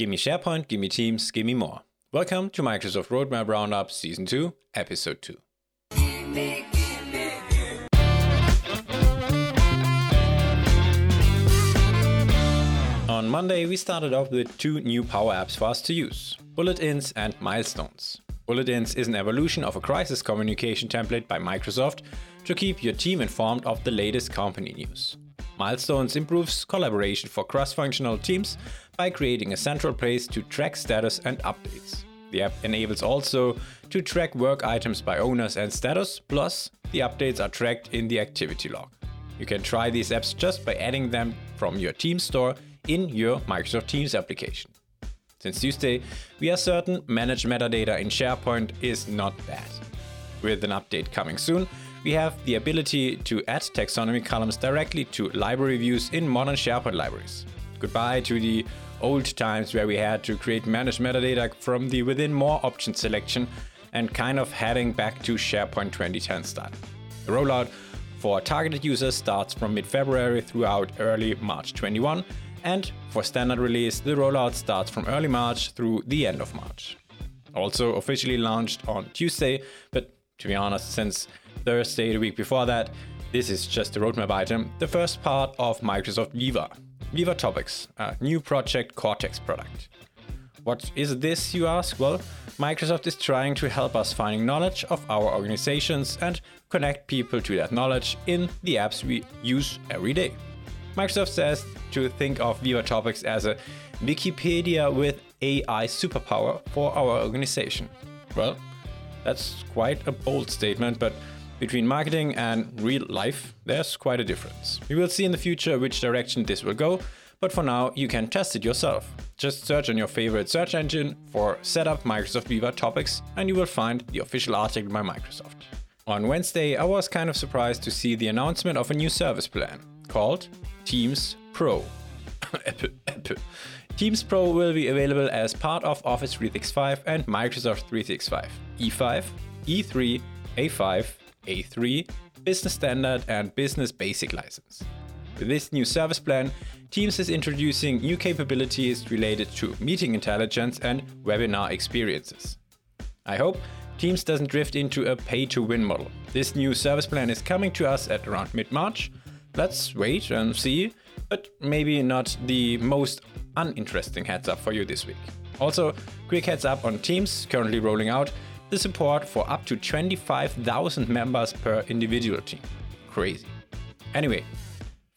Give me SharePoint, give me Teams, give me more. Welcome to Microsoft Roadmap Roundup Season 2, Episode 2. On Monday, we started off with two new Power Apps for us to use, Bulletins and Milestones. Bulletins is an evolution of a crisis communication template by Microsoft to keep your team informed of the latest company news. Milestones improves collaboration for cross-functional teams by creating a central place to track status and updates. The app enables also to track work items by owners and status, plus the updates are tracked in the activity log. You can try these apps just by adding them from your team store in your Microsoft Teams application. Since Tuesday, we are certain managed metadata in SharePoint is not bad. With an update coming soon, we have the ability to add taxonomy columns directly to library views in modern SharePoint libraries. Goodbye to the old times where we had to create managed metadata from the within more option selection and kind of heading back to SharePoint 2010 style. The rollout for targeted users starts from mid-February throughout early March 21, and for standard release, the rollout starts from early March through the end of March. Also officially launched on Tuesday, but to be honest, since Thursday, the week before that, this is just a roadmap item, the first part of Microsoft Viva Topics, a new Project Cortex product. What is this, you ask? Well, Microsoft is trying to help us finding knowledge of our organizations and connect people to that knowledge in the apps we use every day. Microsoft says to think of Viva Topics as a Wikipedia with AI superpower for our organization. Well, that's quite a bold statement, but between marketing and real life, there's quite a difference. We will see in the future which direction this will go, but for now, you can test it yourself. Just search on your favorite search engine for Setup Microsoft Viva Topics and you will find the official article by Microsoft. On Wednesday, I was kind of surprised to see the announcement of a new service plan called Teams Pro. Teams Pro will be available as part of Office 365 and Microsoft 365, E5, E3, A5, A3, Business Standard and Business Basic license. With this new service plan, Teams is introducing new capabilities related to meeting intelligence and webinar experiences. I hope Teams doesn't drift into a pay-to-win model. This new service plan is coming to us at around mid-March. Let's wait and see, but maybe not the most uninteresting heads up for you this week. Also, quick heads up on Teams currently rolling out the support for up to 25,000 members per individual team. Crazy. Anyway,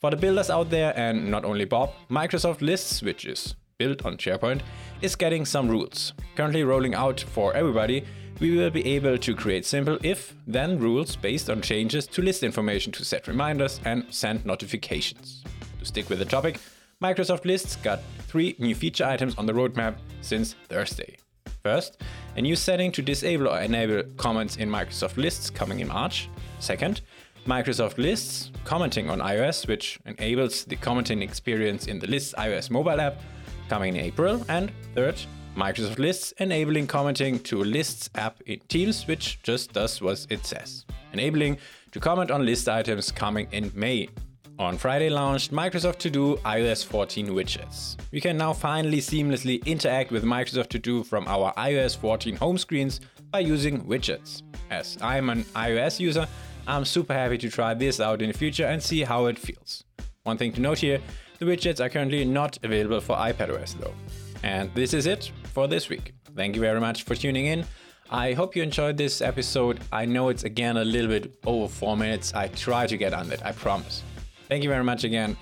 for the builders out there and not only Bob, Microsoft Lists, which is built on SharePoint, is getting some rules. Currently rolling out for everybody, we will be able to create simple if-then rules based on changes to list information to set reminders and send notifications. To stick with the topic, Microsoft Lists got 3 new feature items on the roadmap since Thursday. First, a new setting to disable or enable comments in Microsoft Lists coming in March. Second, Microsoft Lists commenting on iOS, which enables the commenting experience in the Lists iOS mobile app coming in April. And third, Microsoft Lists enabling commenting to Lists app in Teams, which just does what it says. Enabling to comment on list items coming in May. On Friday launched Microsoft To Do iOS 14 widgets. We can now finally seamlessly interact with Microsoft To Do from our iOS 14 home screens by using widgets. As I'm an iOS user, I'm super happy to try this out in the future and see how it feels. One thing to note here, the widgets are currently not available for iPadOS though. And this is it for this week. Thank you very much for tuning in. I hope you enjoyed this episode. I know it's again a little bit over 4 minutes. I try to get on it, I promise. Thank you very much again.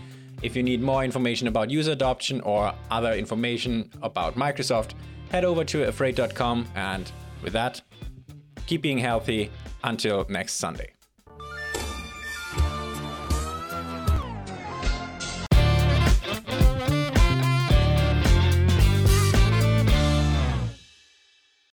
If you need more information about user adoption or other information about Microsoft, head over to Afraid.com. And with that, keep being healthy until next Sunday.